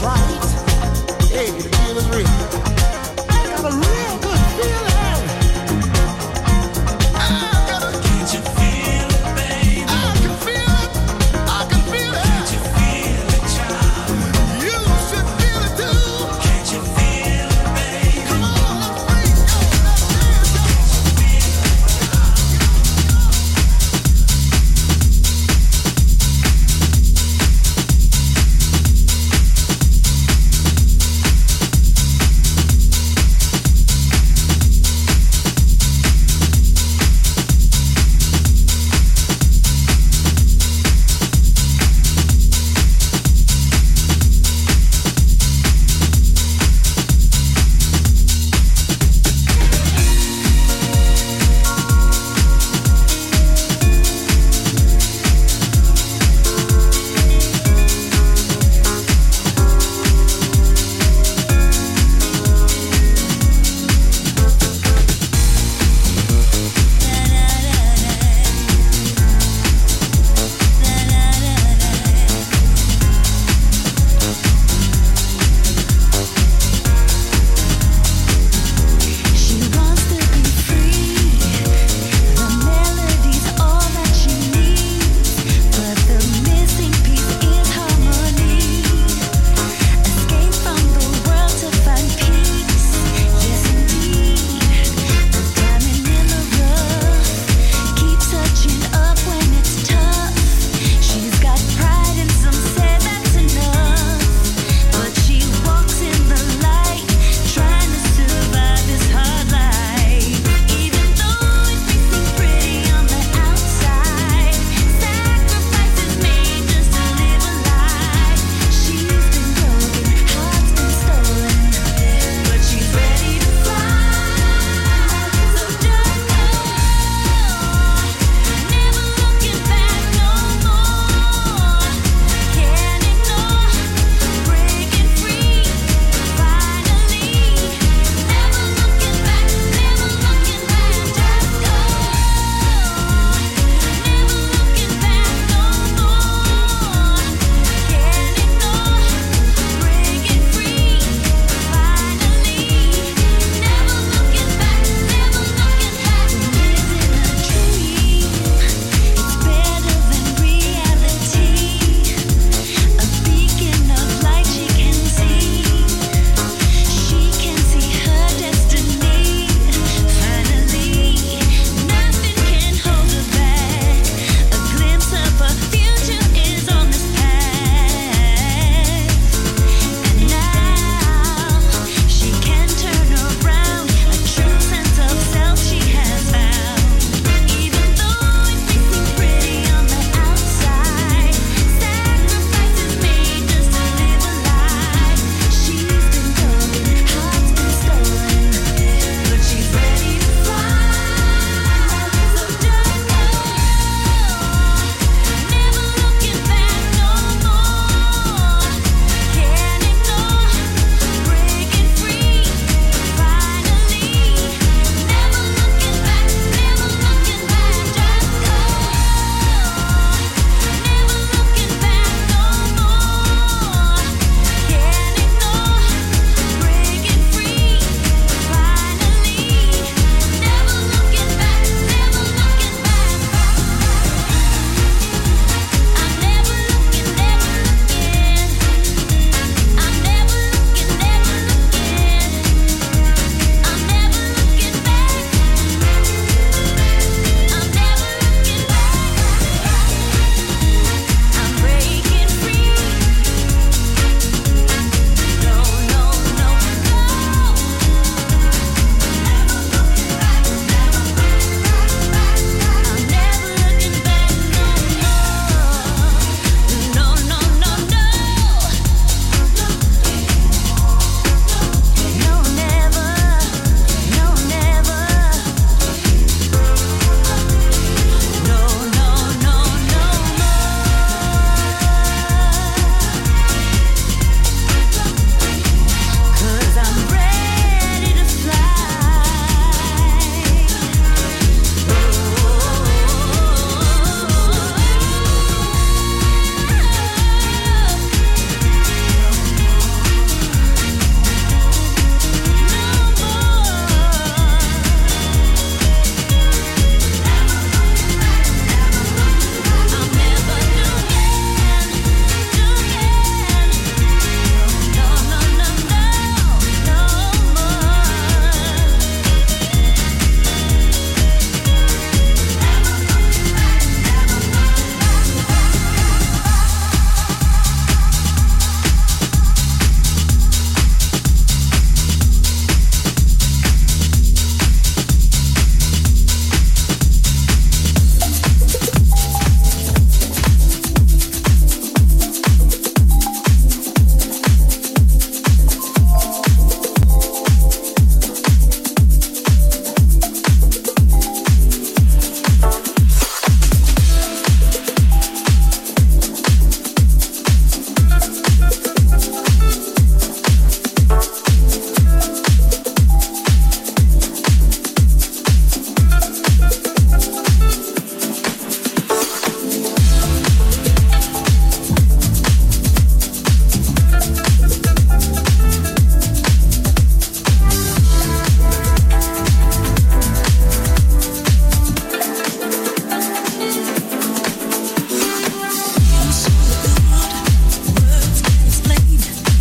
feels right. Hey, the feel is real. I got a real good feeling. I got a. Can't you feel it, baby? I can feel it. I can feel it. Can't you feel it, child? You should feel it too. Can't you feel it, baby? Come on, let's break up that dance. Can't you feel it?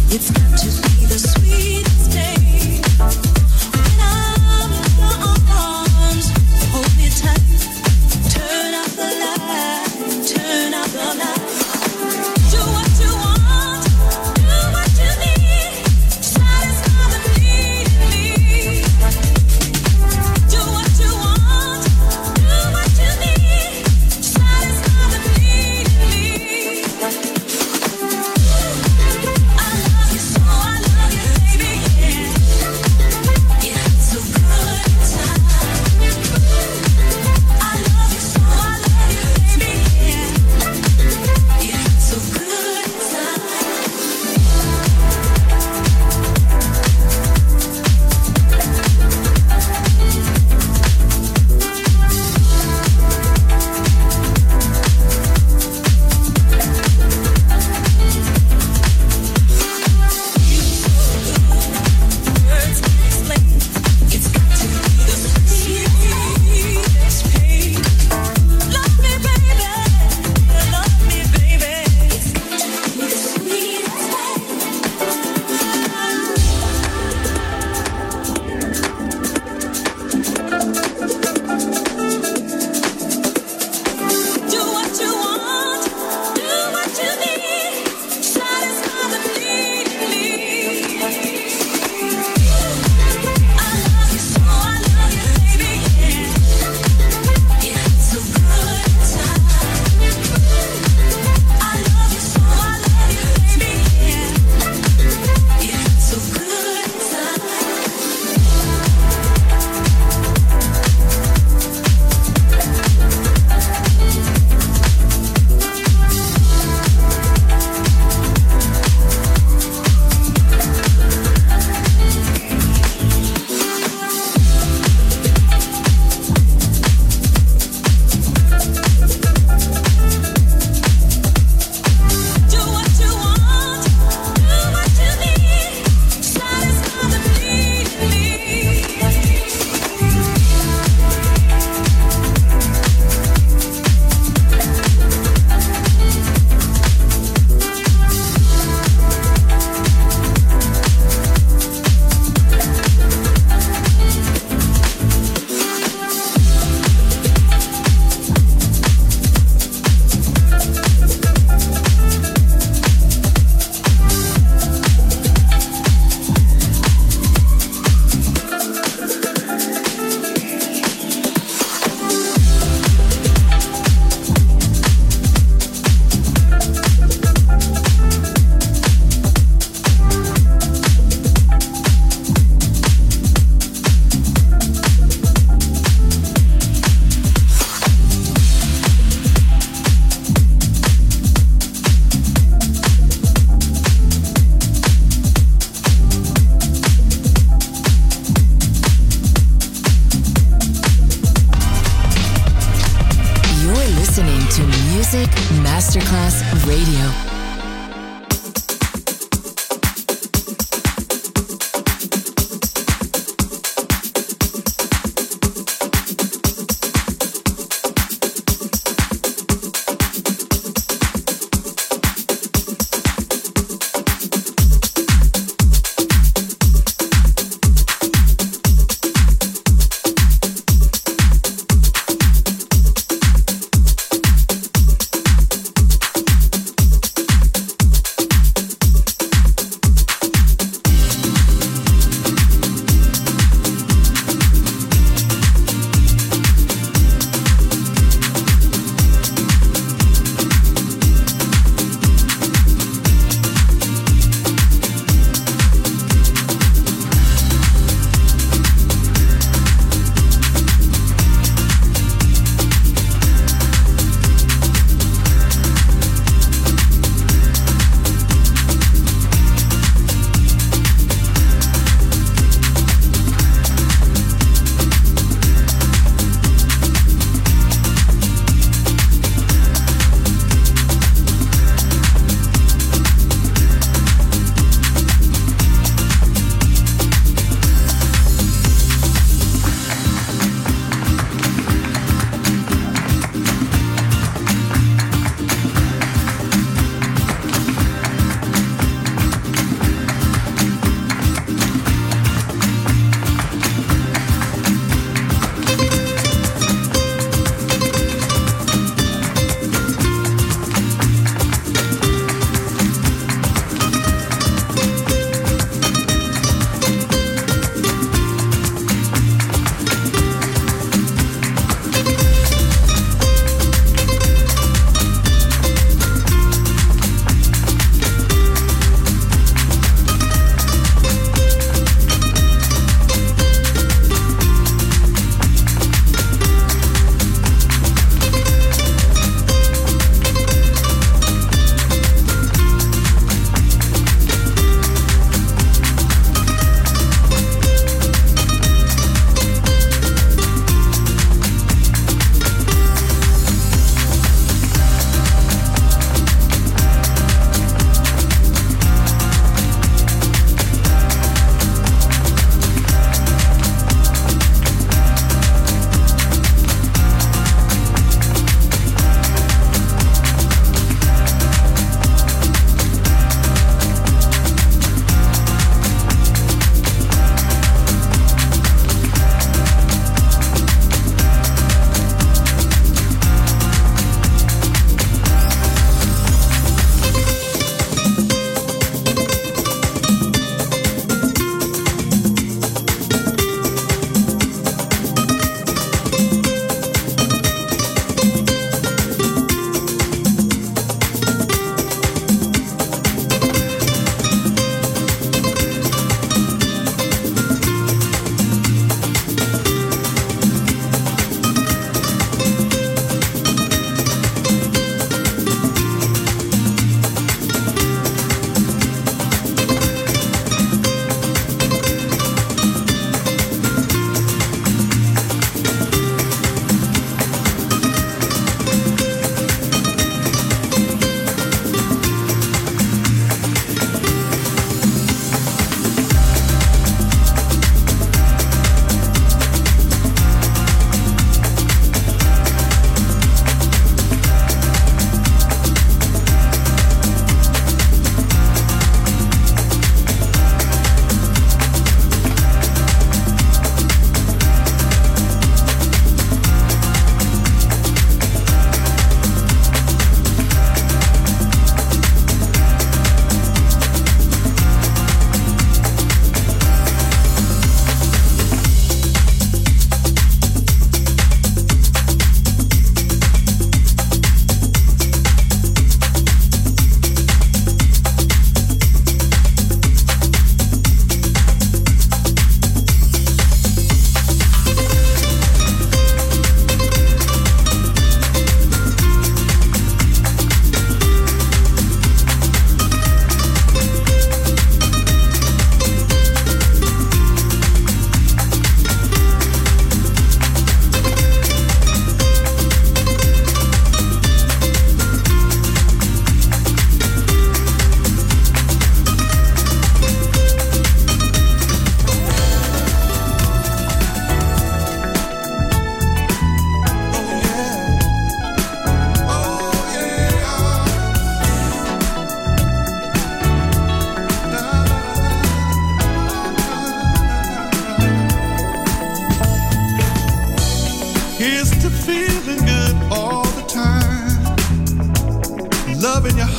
So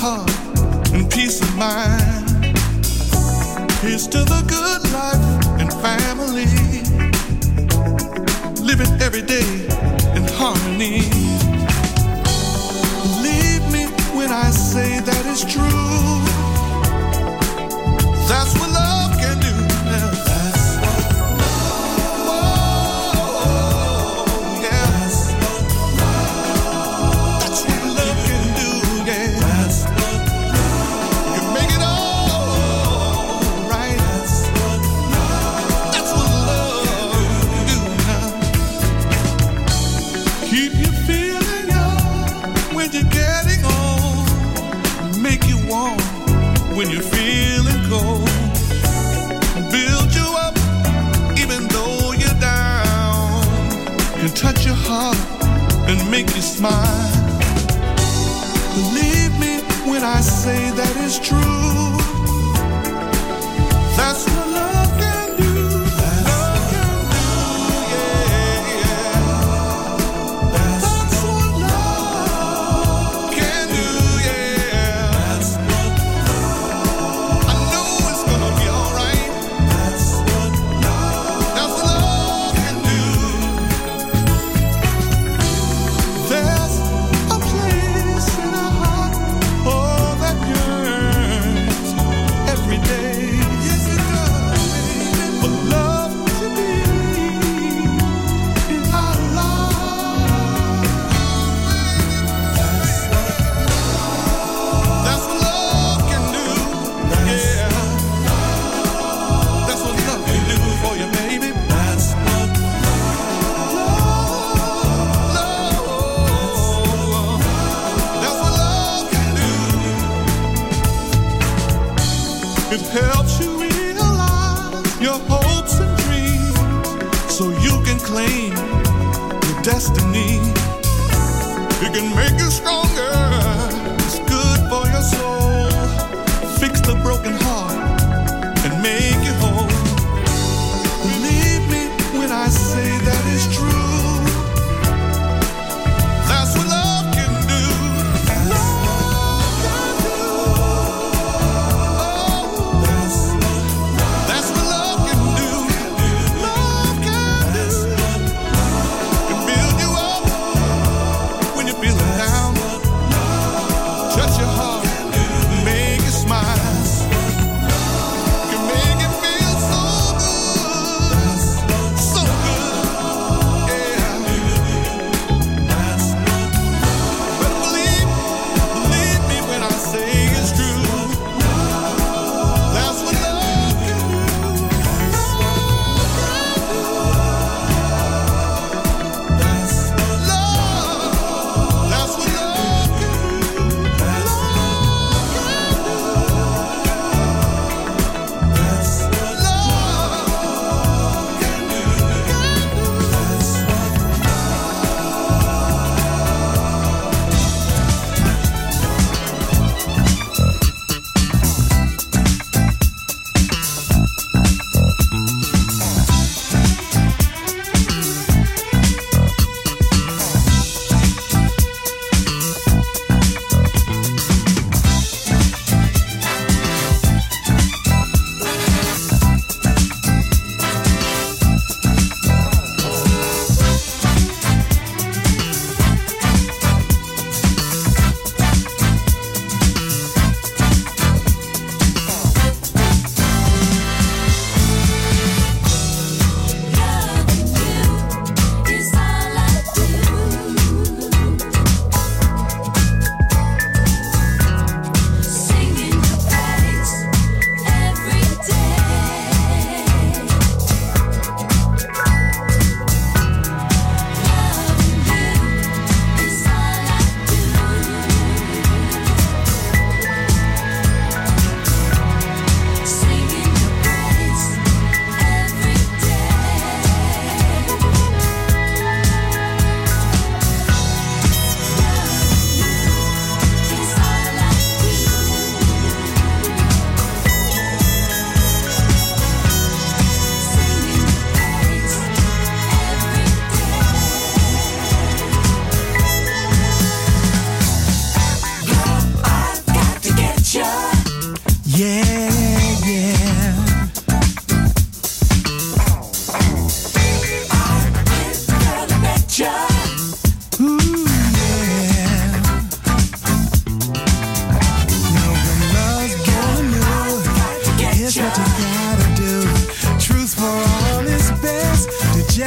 heart and peace of mind. Here's to the good life and family, living every day in harmony. Believe me when I say that it's true. That's what love can do. When you're feeling cold, build you up even though you're down. Can touch your heart and make you smile. Believe me when I say that it's true. That's what love is.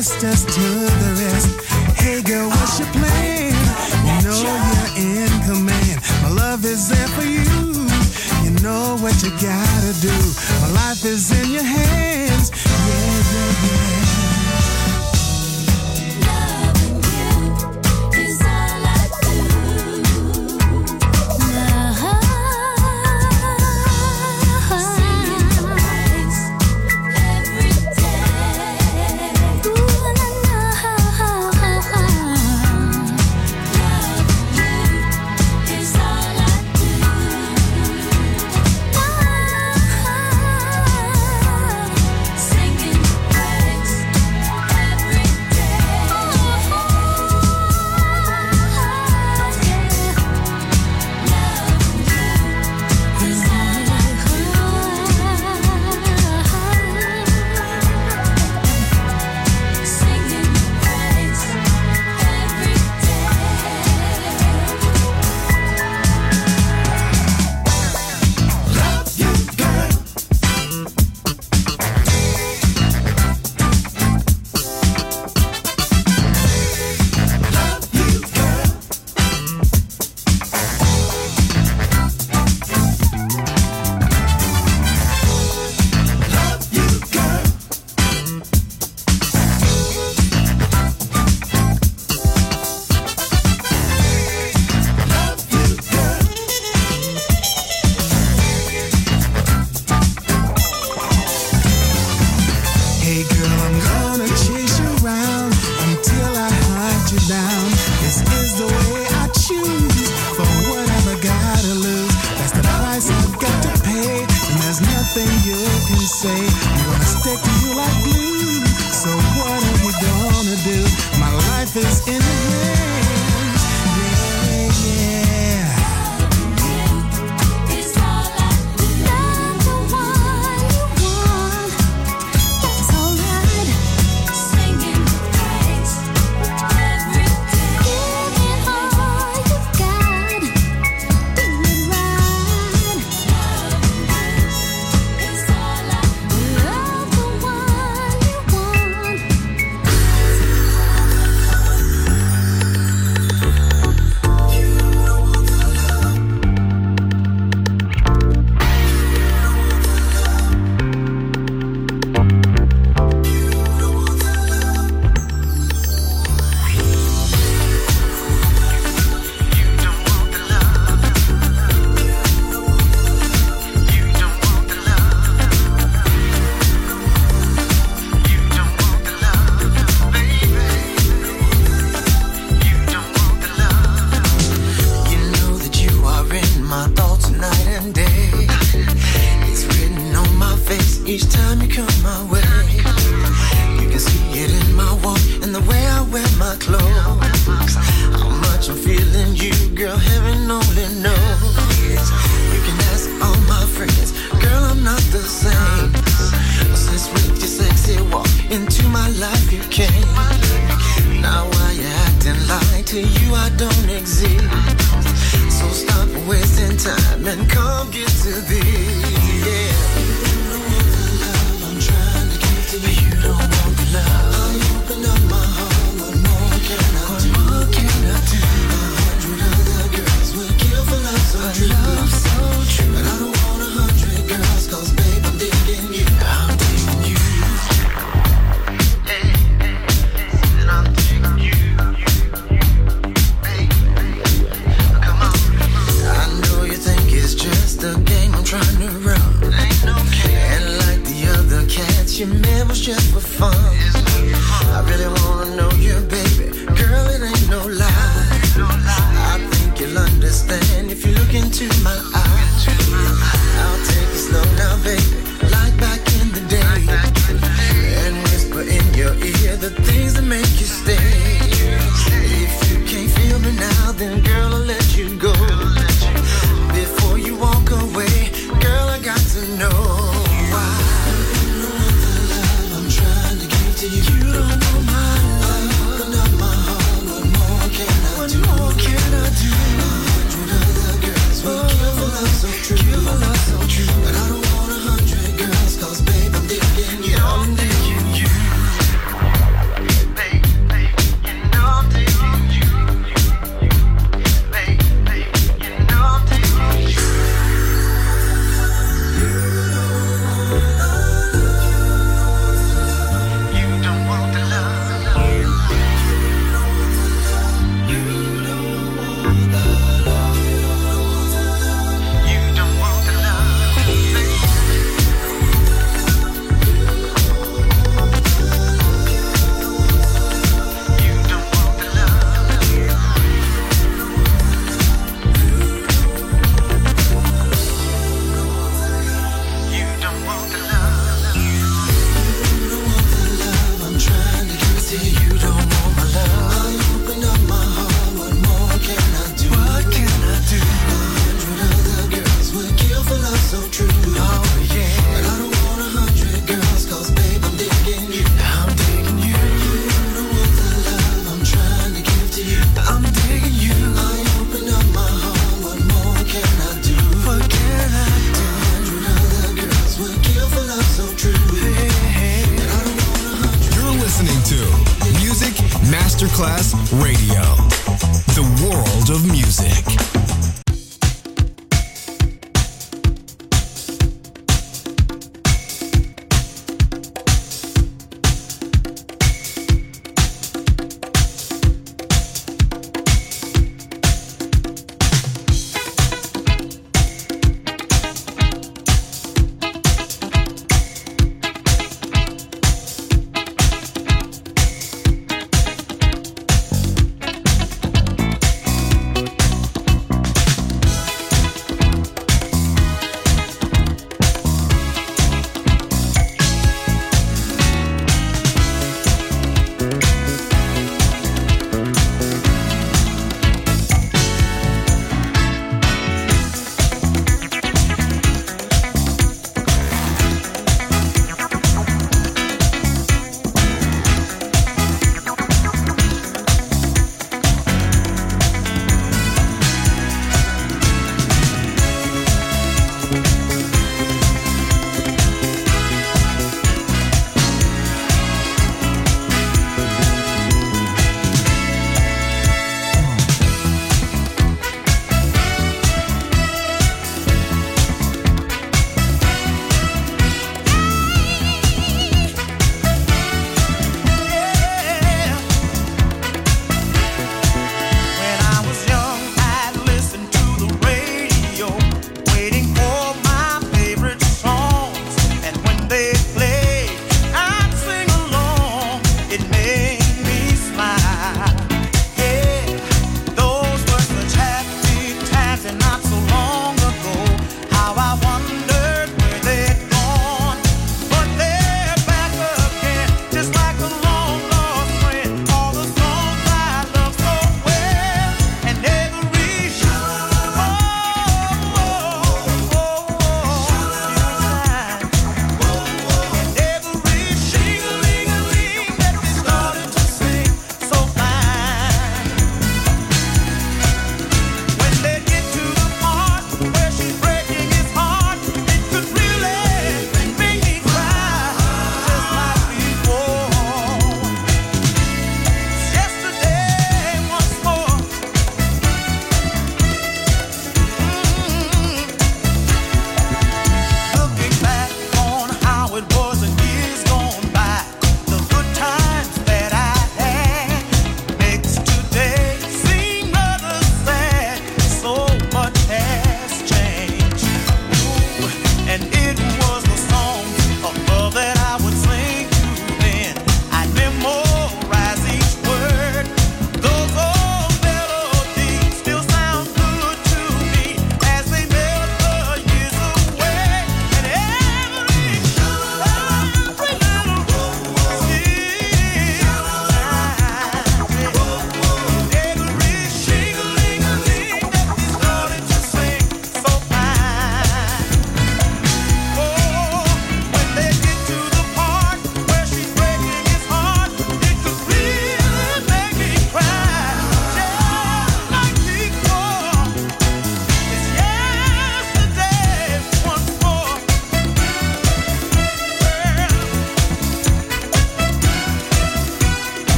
dressed us to the rest. Hey girl, what's your plan? You know you're in command. My love is there for you. You know what you gotta do. My life is in your hands. Yeah, yeah, yeah. Masterclass Radio, the world of music.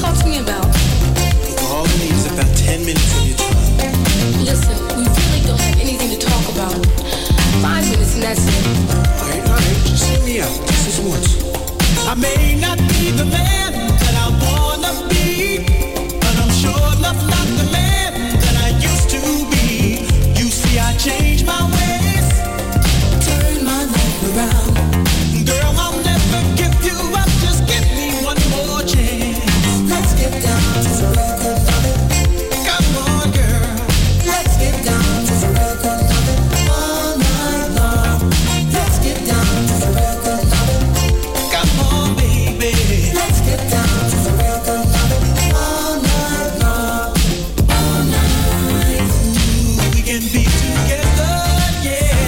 Talk to me about. All we need is about 10 minutes of your time. Listen, we really don't have anything to talk about. 5 minutes and that's it. All right, just hear me out. This is once. I may not be the man that I wanna be, but I'm sure enough not the man that I used to be. You see, I changed my ways, turned my life around. Girl, I'll never give you up, just give me one more chance. Let's get down to the real good loving. Come on, girl. Let's get down to the real good loving. All night long. Let's get down to the real good loving. Come on, baby. Let's get down to the real good loving. All night long. All night. Ooh, we can be together, yeah.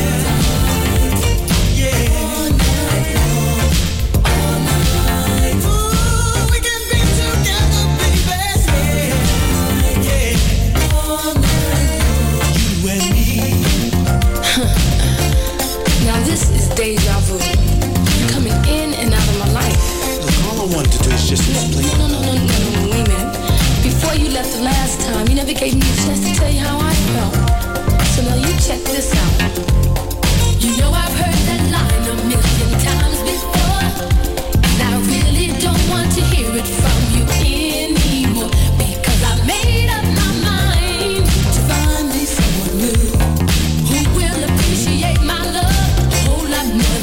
Deja vu, coming in and out of my life. Look, all I wanted to do is just explain. No, wait a minute. Before you left the last time, you never gave me a chance to tell you how I felt. So now you check this out. You know I've heard that line a million times before, and I really don't want to hear it from you anymore, because I made up my mind to find me someone new who will appreciate my love.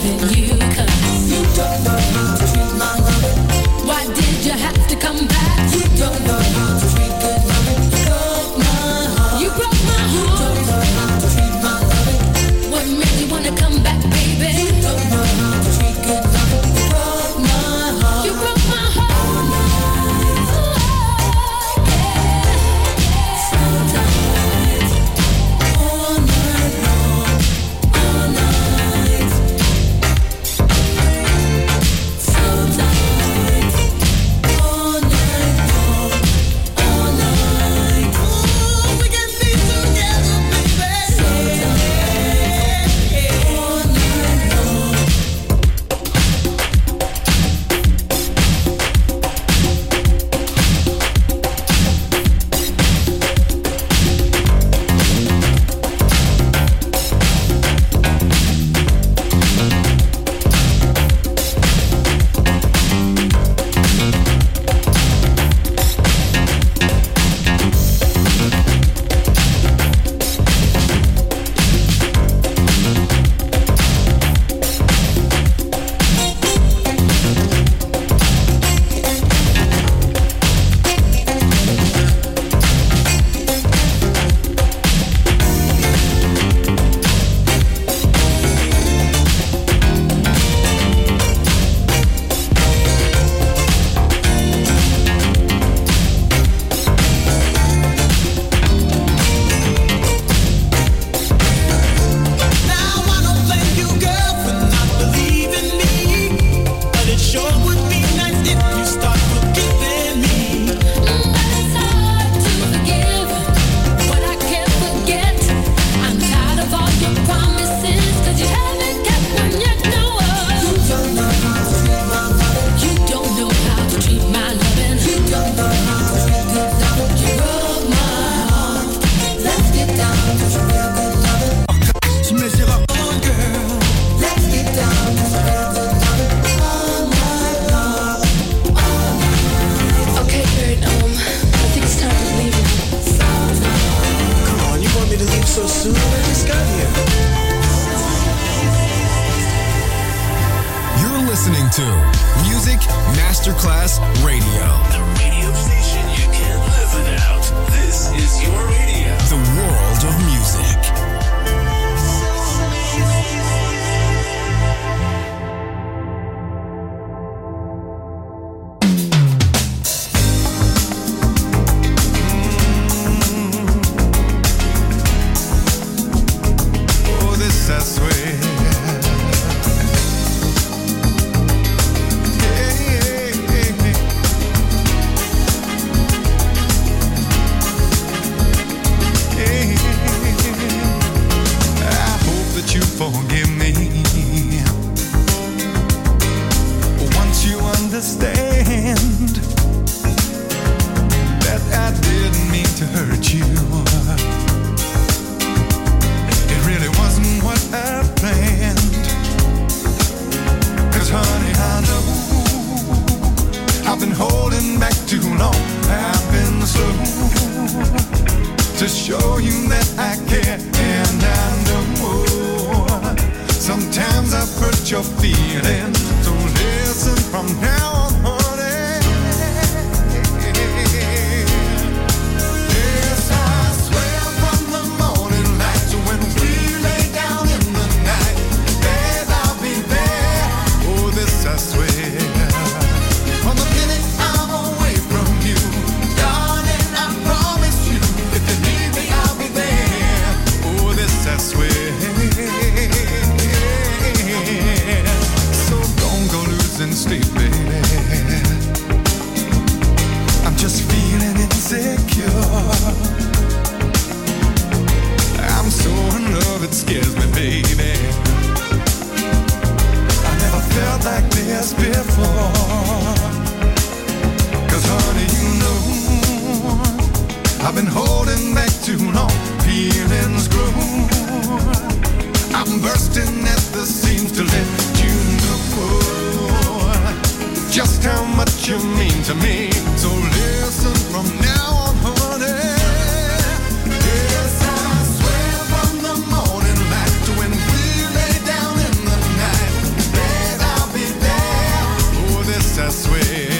Than you, 'cause you don't know how to treat my loving. Why did you have to come back? You don't know how to treat good loving. You broke my heart. You broke my heart. You don't know how to treat my loving. What made you wanna come back, baby? You don't know how to treat good loving. You broke my heart. You broke my heart. All night, oh yeah, yeah. Sometimes, all night long, all night. and slow to show you that I care, and I know sometimes I've hurt your feelings, so listen from now on, honey. Yes, I swear from the morning light to when we lay down in the night, yes, I'll be there, oh this I swear. Sleep, baby. I'm just feeling insecure. I'm so in love, it scares me, baby. I never felt like this before. 'Cause honey, you know I've been holding back too long. Feelings grow. I'm bursting at the seams to let you know just how much you mean to me, so listen from now on, honey. Yes, I swear from the morning light to when we lay down in the night, that I'll be there, oh this I swear.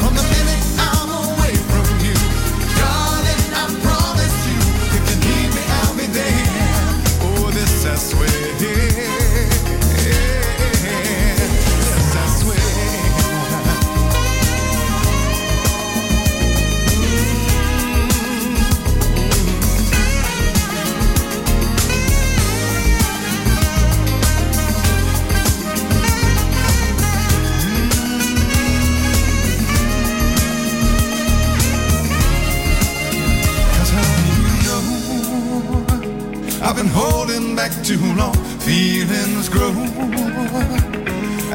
From the minute I'm away from you, darling, I promise you, if you need me, I'll be there, oh this I swear. I've been holding back too long, feelings grow.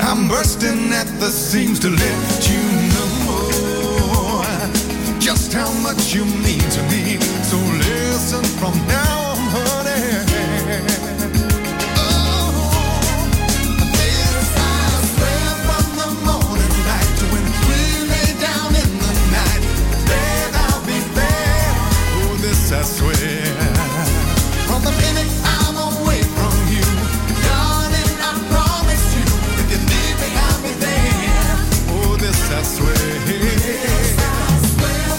I'm bursting at the seams to let you know just how much you mean to me, so listen from now on, honey. Swear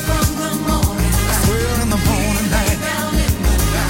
from the morning light, swear in the morning light, down in the night,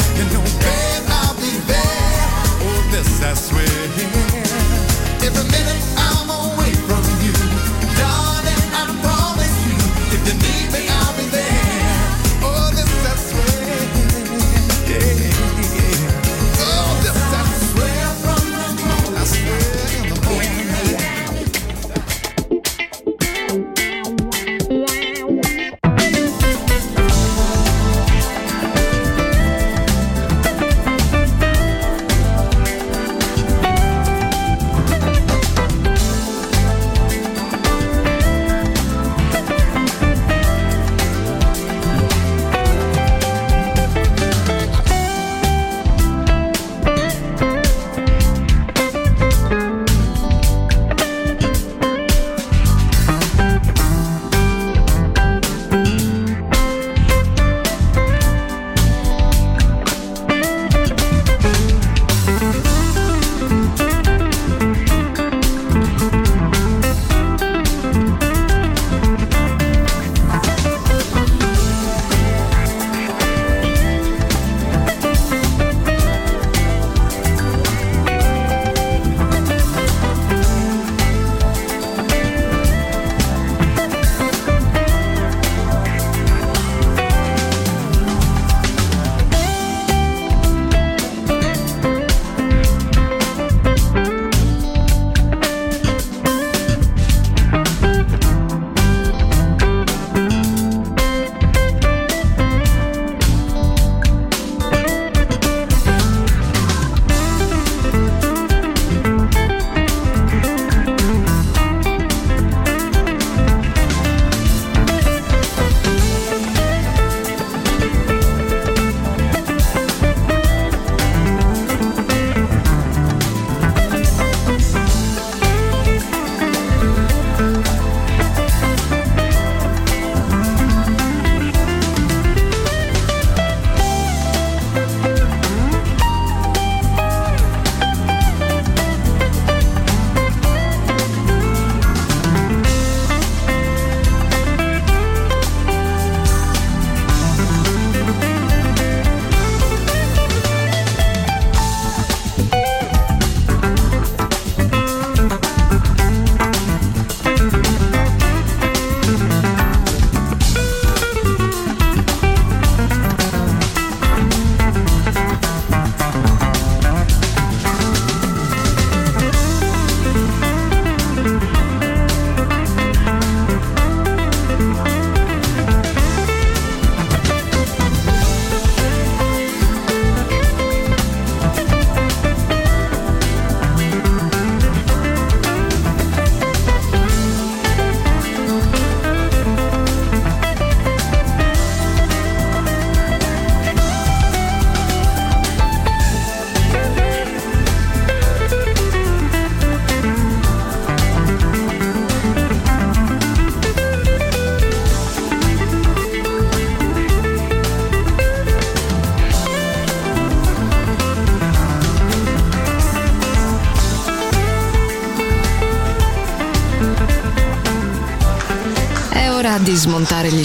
di smontare gli